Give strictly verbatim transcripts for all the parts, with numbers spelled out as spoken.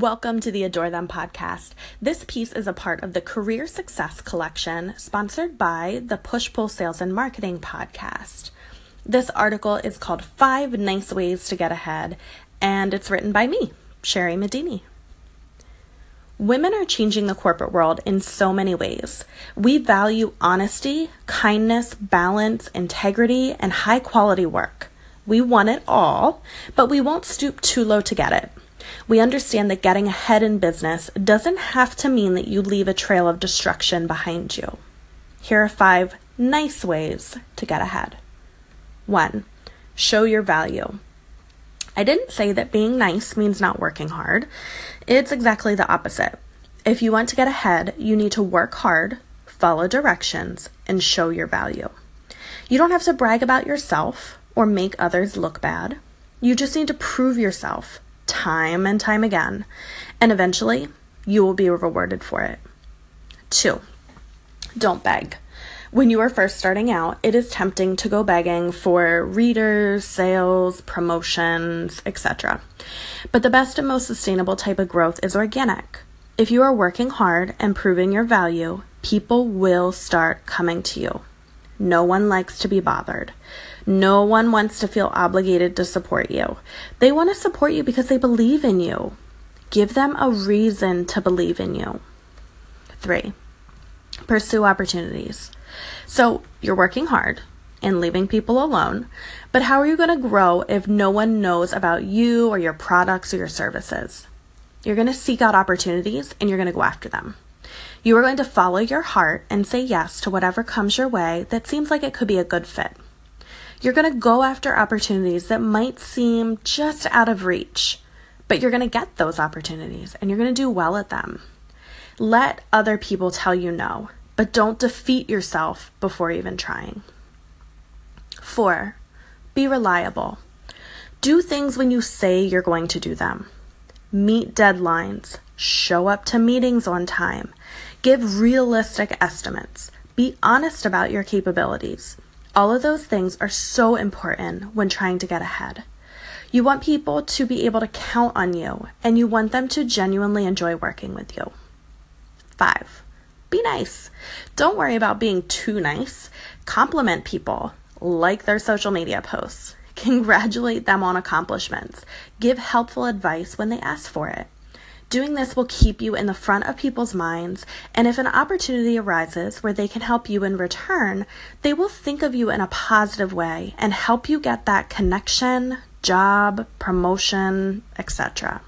Welcome to the Adore Them podcast. This piece is a part of the Career Success Collection, sponsored by the Push Pull Sales and Marketing podcast. This article is called Five Nice Ways to Get Ahead, and it's written by me, Sherry Medini. Women are changing the corporate world in so many ways. We value honesty, kindness, balance, integrity, and high-quality work. We want it all, but we won't stoop too low to get it. We understand that getting ahead in business doesn't have to mean that you leave a trail of destruction behind you. Here are five nice ways to get ahead. One, show your value. I didn't say that being nice means not working hard. It's exactly the opposite. If you want to get ahead, you need to work hard, follow directions, and show your value. You don't have to brag about yourself or make others look bad. You just need to prove yourself time and time again, and eventually you will be rewarded for it. Two, don't beg. When you are first starting out, it is tempting to go begging for readers, sales, promotions, et cetera. But the best and most sustainable type of growth is organic. If you are working hard and proving your value, people will start coming to you. No one likes to be bothered. No one wants to feel obligated to support you. They want to support you because they believe in you. Give them a reason to believe in you. Three, pursue opportunities. So you're working hard and leaving people alone, but how are you going to grow if no one knows about you or your products or your services? You're going to seek out opportunities and you're going to go after them. You are going to follow your heart and say yes to whatever comes your way that seems like it could be a good fit. You're going to go after opportunities that might seem just out of reach, but you're going to get those opportunities and you're going to do well at them. Let other people tell you no, but don't defeat yourself before even trying. Four, be reliable. Do things when you say you're going to do them. Meet deadlines. Show up to meetings on time. Give realistic estimates. Be honest about your capabilities. All of those things are so important when trying to get ahead. You want people to be able to count on you, and you want them to genuinely enjoy working with you. Five, be nice. Don't worry about being too nice. Compliment people, like their social media posts. Congratulate them on accomplishments. Give helpful advice when they ask for it. Doing this will keep you in the front of people's minds, and if an opportunity arises where they can help you in return, they will think of you in a positive way and help you get that connection, job, promotion, et cetera.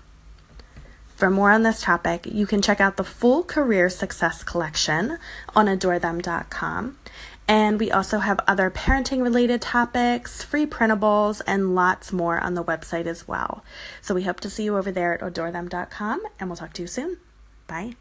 For more on this topic, you can check out the full Career Success Collection on adore them dot com. And we also have other parenting-related topics, free printables, and lots more on the website as well. So we hope to see you over there at adore them dot com, and we'll talk to you soon. Bye.